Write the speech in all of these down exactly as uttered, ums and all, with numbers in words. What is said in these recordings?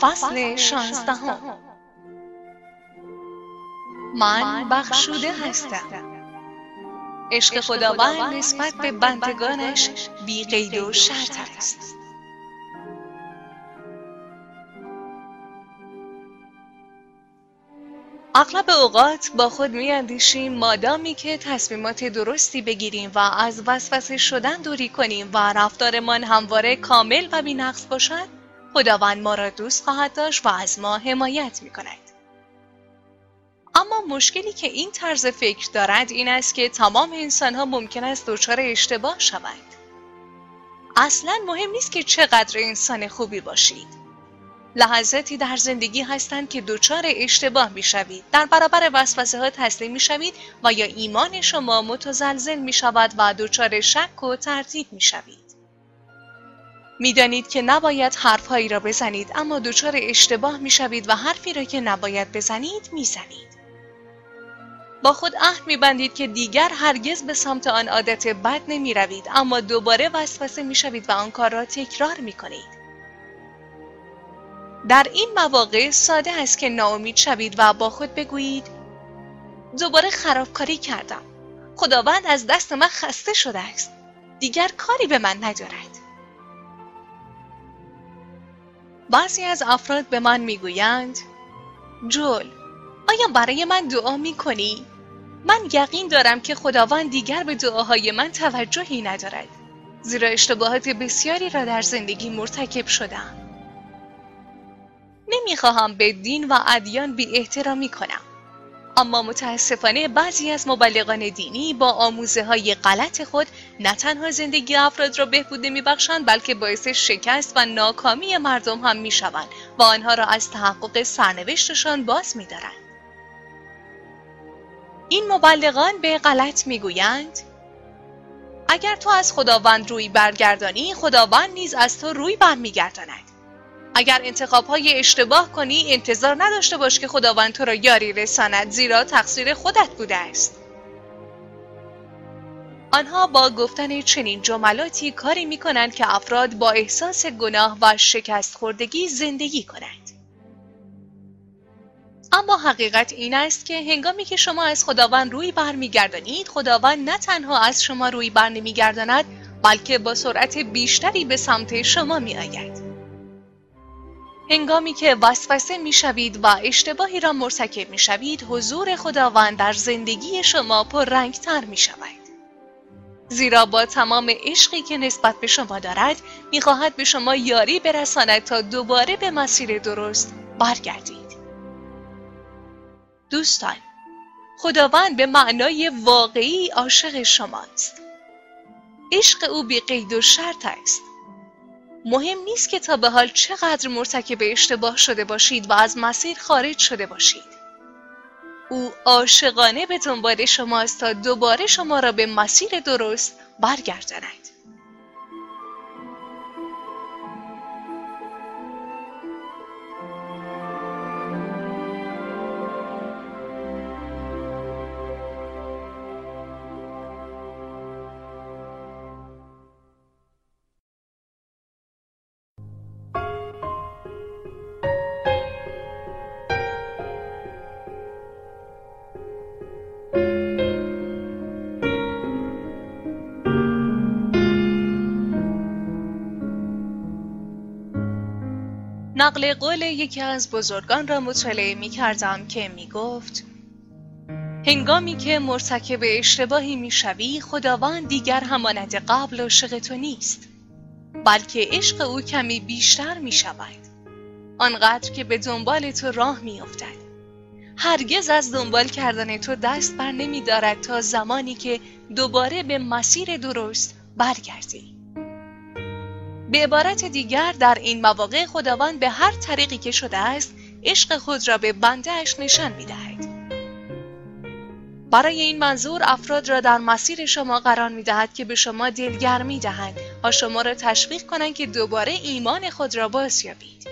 فصل شانزدهم. من بخشوده هستم. عشق خداوند نسبت به بندگانش بی قید و شرط است. اغلب اوقات با خود می‌اندیشیم مادامی که تصمیمات درستی بگیریم و از وسوسه شدن دوری کنیم و رفتارمان همواره کامل و بی‌نقص باشد، خداوند ما را دوست خواهد داشت و از ما حمایت می‌کند. اما مشکلی که این طرز فکر دارد این است که تمام انسان‌ها ممکن است دچار اشتباه شوند. اصلاً مهم نیست که چقدر انسان خوبی باشید. لحظاتی در زندگی هستند که دچار اشتباه می‌شوید، در برابر وسوسه‌ها تسلیم می‌شوید و یا ایمان شما متزلزل می‌شود و دچار شک و تردید می‌شوید. می‌دانید که نباید حرف‌هایی را بزنید، اما دچار اشتباه می‌شوید و حرفی را که نباید بزنید می‌زنید. با خود عهد می‌بندید که دیگر هرگز به سمت آن عادت بد نمی‌روید، اما دوباره وسوسه می‌شوید و آن کار را تکرار می‌کنید. در این مواقع ساده است که ناامید شوید و با خود بگویید دوباره خرابکاری کردم. خداوند از دست من خسته شده است. دیگر کاری به من ندارد. بعضی از افراد به من میگویند جول، آیا برای من دعا میکنی؟ من یقین دارم که خداوند دیگر به دعاهای من توجهی ندارد، زیرا اشتباهات بسیاری را در زندگی مرتکب شدم. نمیخواهم به دین و ادیان بی احترامی کنم، اما متاسفانه بعضی از مبلغان دینی با آموزه های غلط خود نه تنها زندگی افراد را بهبود نمیبخشند، بلکه باعث شکست و ناکامی مردم هم میشوند و آنها را از تحقق سرنوشتشان باز میدارند. این مبلغان به غلط میگویند اگر تو از خداوند روی برگردانی، خداوند نیز از تو روی برمیگرداند. اگر انتخاب‌های اشتباه کنی، انتظار نداشته باش که خداوند تو را یاری رساند، زیرا تقصیر خودت بوده است. آنها با گفتن چنین جملاتی کاری می‌کنند که افراد با احساس گناه و شکست خوردگی زندگی کنند. اما حقیقت این است که هنگامی که شما از خداوند روی برمیگردانید، خداوند نه تنها از شما روی برنمیگرداند، بلکه با سرعت بیشتری به سمت شما می‌آید. هنگامی که وسوسه میشوید و اشتباهی را مرتکب میشوید، حضور خداوند در زندگی شما پررنگتر میشود، زیرا با تمام عشقی که نسبت به شما دارد میخواهد به شما یاری برساند تا دوباره به مسیر درست برگردید. دوستان، خداوند به معنای واقعی عاشق شماست. عشق او بی قید و شرط است. مهم نیست که تا به حال چقدر مرتکب اشتباه شده باشید و از مسیر خارج شده باشید. او عاشقانه به دنبال شماست تا دوباره شما را به مسیر درست برگرداند. نقل قول یکی از بزرگان را مطالعه می کردم که می گفت هنگامی که مرتکب اشتباهی می شوی، خداوند دیگر همانند قبل عاشق تو نیست، بلکه عشق او کمی بیشتر می شود، آنقدر که به دنبال تو راه می افتد. هرگز از دنبال کردن تو دست بر نمی دارد تا زمانی که دوباره به مسیر درست برگردی. به عبارت دیگر، در این مواقع خداوند به هر طریقی که شده است عشق خود را به بنده اش نشان می‌دهد. برای این منظور افراد را در مسیر شما قرار می‌دهد که به شما دلگرمی دهند و شما را تشویق کنند که دوباره ایمان خود را بازیابید.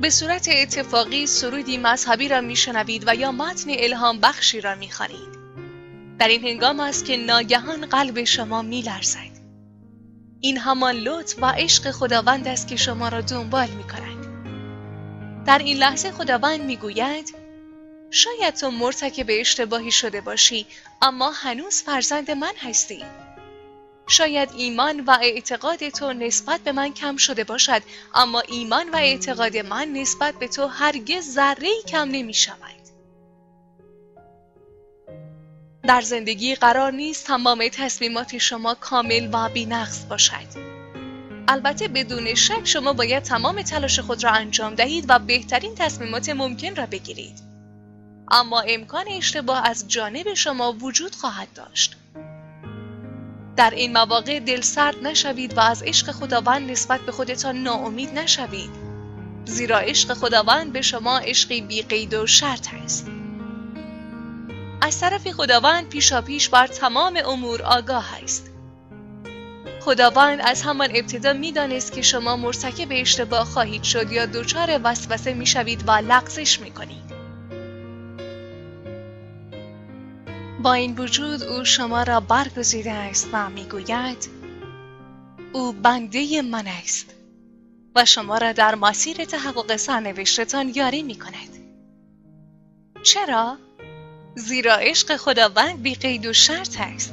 به صورت اتفاقی سرودی مذهبی را می‌شنوید و یا متن الهام بخشی را می‌خوانید. در این هنگام است که ناگهان قلب شما می‌لرزد. این همان لطف و عشق خداوند است که شما را دنبال می کند. در این لحظه خداوند میگوید شاید تو مرتکب اشتباهی شده باشی، اما هنوز فرزند من هستی. شاید ایمان و اعتقاد تو نسبت به من کم شده باشد، اما ایمان و اعتقاد من نسبت به تو هرگز ذره‌ای کم نمی شود. در زندگی قرار نیست تمام تصمیمات شما کامل و بی‌نقص باشد. البته بدون شک شما باید تمام تلاش خود را انجام دهید و بهترین تصمیمات ممکن را بگیرید. اما امکان اشتباه از جانب شما وجود خواهد داشت. در این مواقع دلسرد نشوید و از عشق خداوند نسبت به خودتان ناامید نشوید. زیرا عشق خداوند به شما عشقی بی قید و شرط است. از طرفی خداوند پیشاپیش بر تمام امور آگاه است. خداوند از همان ابتدا می‌دانست که شما مرتکب اشتباه خواهید شد یا دچار وسوسه می‌شوید و لغزش می‌کنید. با این وجود او شما را برگزیده است و می‌گوید او بنده من است و شما را در مسیر تحقق سرنوشتتان یاری می‌کند. چرا؟ زیرا عشق خداوند بی قید و شرط است.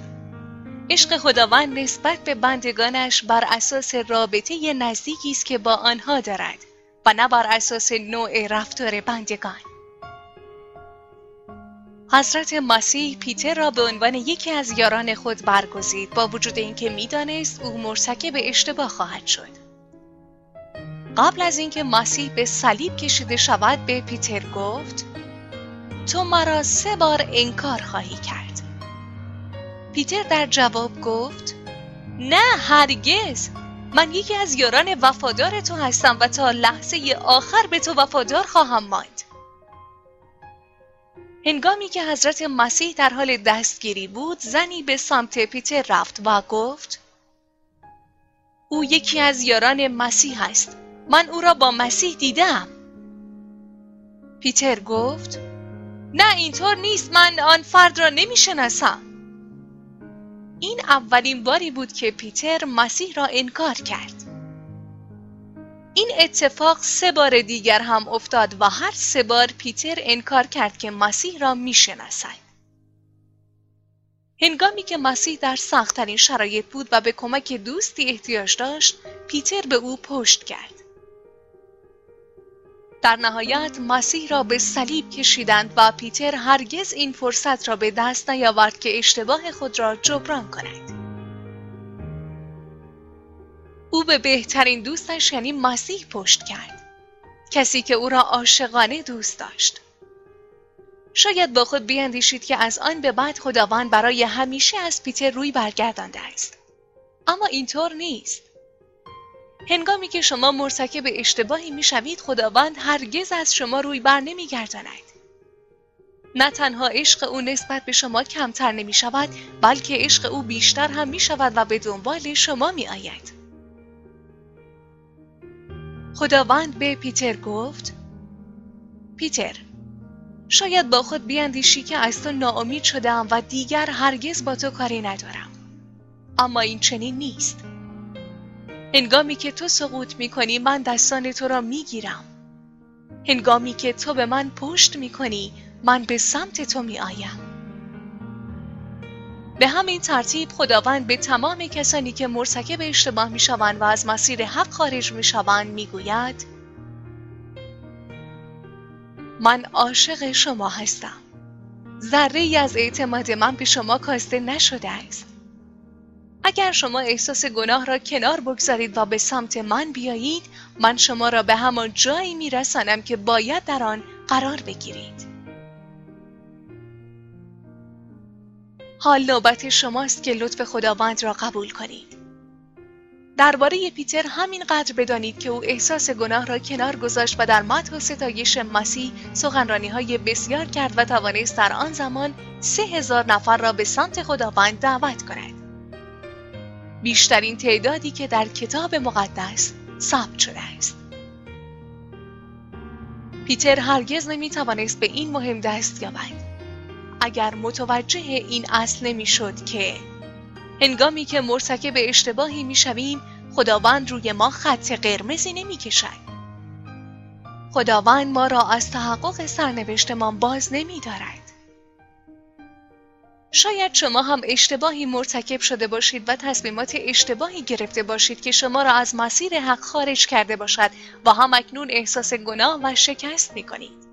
عشق خداوند نسبت به بندگانش بر اساس رابطه نزدیکی است که با آنها دارد و نه بر اساس نوع رفتار بندگان. حضرت مسیح پیتر را به عنوان یکی از یاران خود برگزید، با وجود اینکه می‌دانست او مرتکب اشتباه خواهد شد. قبل از اینکه مسیح به صلیب کشیده شود به پیتر گفت: تو مرا سه بار انکار خواهی کرد. پیتر در جواب گفت: نه هرگز، من یکی از یاران وفادار تو هستم و تا لحظه آخر به تو وفادار خواهم ماند. هنگامی که حضرت مسیح در حال دستگیری بود، زنی به سمت پیتر رفت و گفت: او یکی از یاران مسیح است. من او را با مسیح دیدم. پیتر گفت: نه اینطور نیست، من آن فرد را نمی شناسم. این اولین باری بود که پیتر مسیح را انکار کرد. این اتفاق سه بار دیگر هم افتاد و هر سه بار پیتر انکار کرد که مسیح را می‌شناسد. هنگامی که مسیح در سخت‌ترین شرایط بود و به کمک دوستی احتیاج داشت، پیتر به او پشت کرد. در نهایت مسیح را به صلیب کشیدند و پیتر هرگز این فرصت را به دست نیاورد که اشتباه خود را جبران کند. او به بهترین دوستش یعنی مسیح پشت کرد، کسی که او را عاشقانه دوست داشت. شاید با خود بیندیشید که از آن به بعد خداوند برای همیشه از پیتر روی برگردانده است. اما اینطور نیست. هنگامی که شما مرتکب اشتباهی میشوید، خداوند هرگز از شما روی بر نمیگرداند. نه تنها عشق او نسبت به شما کمتر نمی شود، بلکه عشق او بیشتر هم می شود و به دنبال شما می آید. خداوند به پیتر گفت: پیتر، شاید با خود بیاندیشی که از تو ناامید شدم و دیگر هرگز با تو کاری ندارم. اما این چنین نیست. هنگامی که تو سقوط می‌کنی، من دستان تو را می‌گیرم. هنگامی که تو به من پشت می‌کنی، من به سمت تو می‌آیم. به همین ترتیب خداوند به تمام کسانی که مرتکب اشتباه می‌شوند و از مسیر حق خارج می‌شوند می‌گوید: من عاشق شما هستم. ذره‌ای از اعتماد من به شما کاسته نشده است. اگر شما احساس گناه را کنار بگذارید و به سمت من بیایید، من شما را به همان جایی میرسانم که باید در آن قرار بگیرید. حال نوبت شماست که لطف خداوند را قبول کنید. درباره پیتر همینقدر بدانید که او احساس گناه را کنار گذاشت و در مدح و ستایش مسیح سخنرانی‌های بسیار کرد و توانست در آن زمان سه هزار نفر را به سمت خداوند دعوت کند. بیشترین تعدادی که در کتاب مقدس ثبت شده است. پیتر هرگز نمی‌توانست به این مهم دست یابد اگر متوجه این اصل نمی‌شد که هنگامی که مرتکب اشتباهی می‌شویم، خداوند روی ما خط قرمزی نمی‌کشد. خداوند ما را از تحقق سرنوشتمان باز نمی دارد. شاید شما هم اشتباهی مرتکب شده باشید و تصمیمات اشتباهی گرفته باشید که شما را از مسیر حق خارج کرده باشد و هم اکنون احساس گناه و شکست می کنید.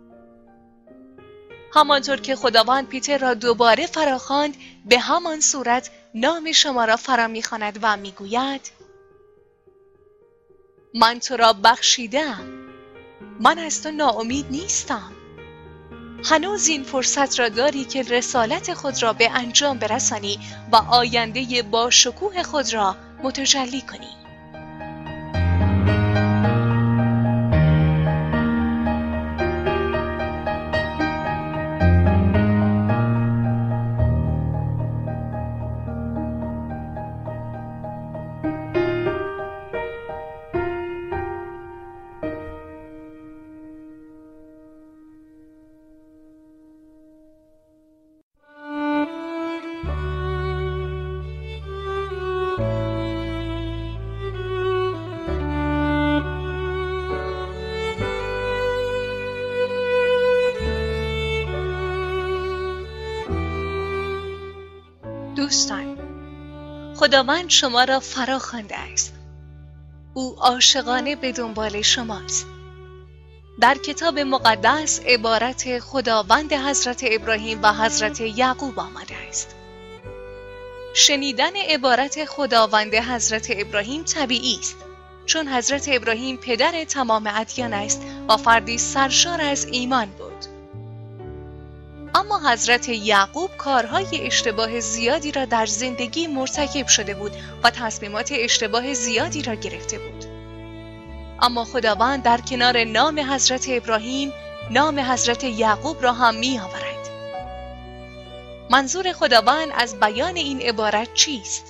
همانطور که خداوند پیتر را دوباره فراخواند، به همان صورت نام شما را فرا می خواند و می گوید: من تو را بخشیدم، من از تو ناامید نیستم. هنوز این فرصت را داری که رسالت خود را به انجام برسانی و آینده با شکوه خود را متجلی کنی. دوستان، خداوند شما را فرا خوانده است. او عاشقانه به دنبال شماست. در کتاب مقدس عبارت خداوند حضرت ابراهیم و حضرت یعقوب آمده است. شنیدن عبارت خداوند حضرت ابراهیم طبیعی است، چون حضرت ابراهیم پدر تمام ادیان است و فردی سرشار از ایمان بود. اما حضرت یعقوب کارهای اشتباه زیادی را در زندگی مرتکب شده بود و تصمیمات اشتباه زیادی را گرفته بود. اما خداوند در کنار نام حضرت ابراهیم، نام حضرت یعقوب را هم می آورد. منظور خداوند از بیان این عبارت چیست؟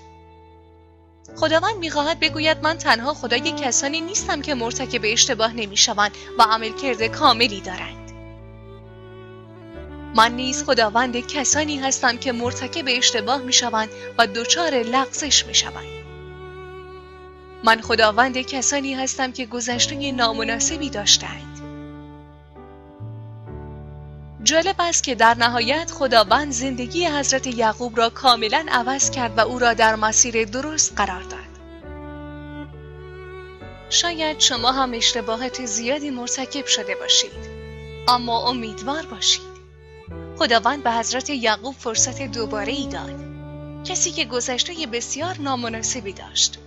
خداوند می خواهد بگوید من تنها خدای کسانی نیستم که مرتکب اشتباه نمی شوند و عملکرد کاملی دارند. من نیز خداوند کسانی هستم که مرتکب اشتباه می شوند و دچار لغزش می شوند. من خداوند کسانی هستم که گذشته نامناسبی داشتند. جالب است که در نهایت خداوند زندگی حضرت یعقوب را کاملا عوض کرد و او را در مسیر درست قرار داد. شاید شما هم اشتباهات زیادی مرتکب شده باشید، اما امیدوار باشید. خداوند به حضرت یعقوب فرصت دوباره ای داد، کسی که گذشته بسیار نامناسبی داشت.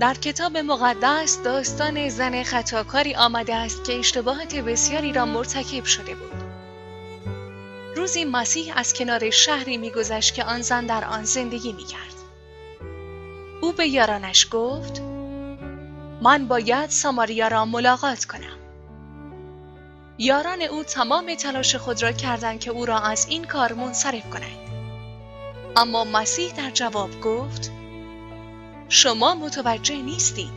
در کتاب مقدس داستان زن خطاکاری آمده است که اشتباهات بسیاری را مرتکب شده بود. روزی مسیح از کنار شهری می‌گذشت که آن زن در آن زندگی می‌کرد. او به یارانش گفت: من باید ساماریا را ملاقات کنم. یاران او تمام تلاش خود را کردند که او را از این کار منصرف کنند. اما مسیح در جواب گفت: شما متوجه نیستید.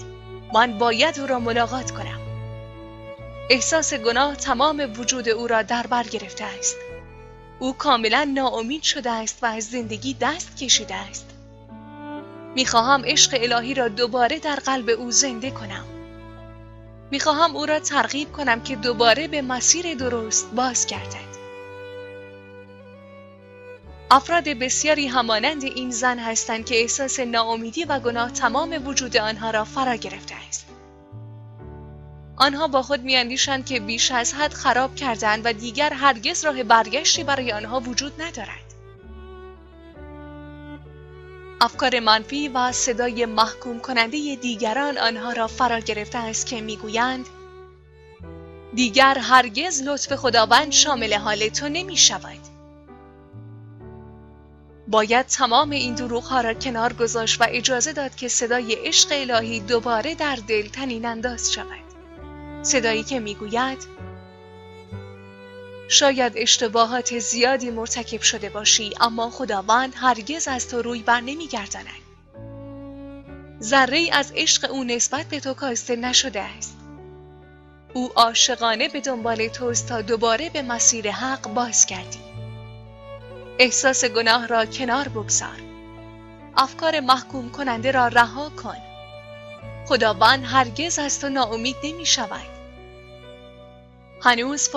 من باید او را ملاقات کنم. احساس گناه تمام وجود او را در بر گرفته است. او کاملا ناامید شده است و از زندگی دست کشیده است. می‌خواهم عشق الهی را دوباره در قلب او زنده کنم. میخواهم او را ترغیب کنم که دوباره به مسیر درست بازگردد. افراد بسیاری همانند این زن هستند که احساس ناامیدی و گناه تمام وجود آنها را فرا گرفته است. آنها با خود میاندیشند که بیش از حد خراب کردند و دیگر هرگز راه برگشتی برای آنها وجود ندارد. افکار منفی و صدای محکوم کننده دیگران آنها را فرا گرفته است که میگویند دیگر هرگز لطف خداوند شامل حال تو نمی شود. باید تمام این دروغ‌ها را کنار گذاشت و اجازه داد که صدای عشق الهی دوباره در دل طنین انداز شود. صدایی که میگوید شاید اشتباهات زیادی مرتکب شده باشی، اما خداوند هرگز از تو روی بر نمی‌گرداند. ذره‌ای از عشق او نسبت به تو کاسته نشده است. او عاشقانه به دنبال توست تا دوباره به مسیر حق بازگردی. احساس گناه را کنار بگذار. افکار محکوم کننده را رها کن. خداوند هرگز از تو ناامید نمی شود. هنوز فرصت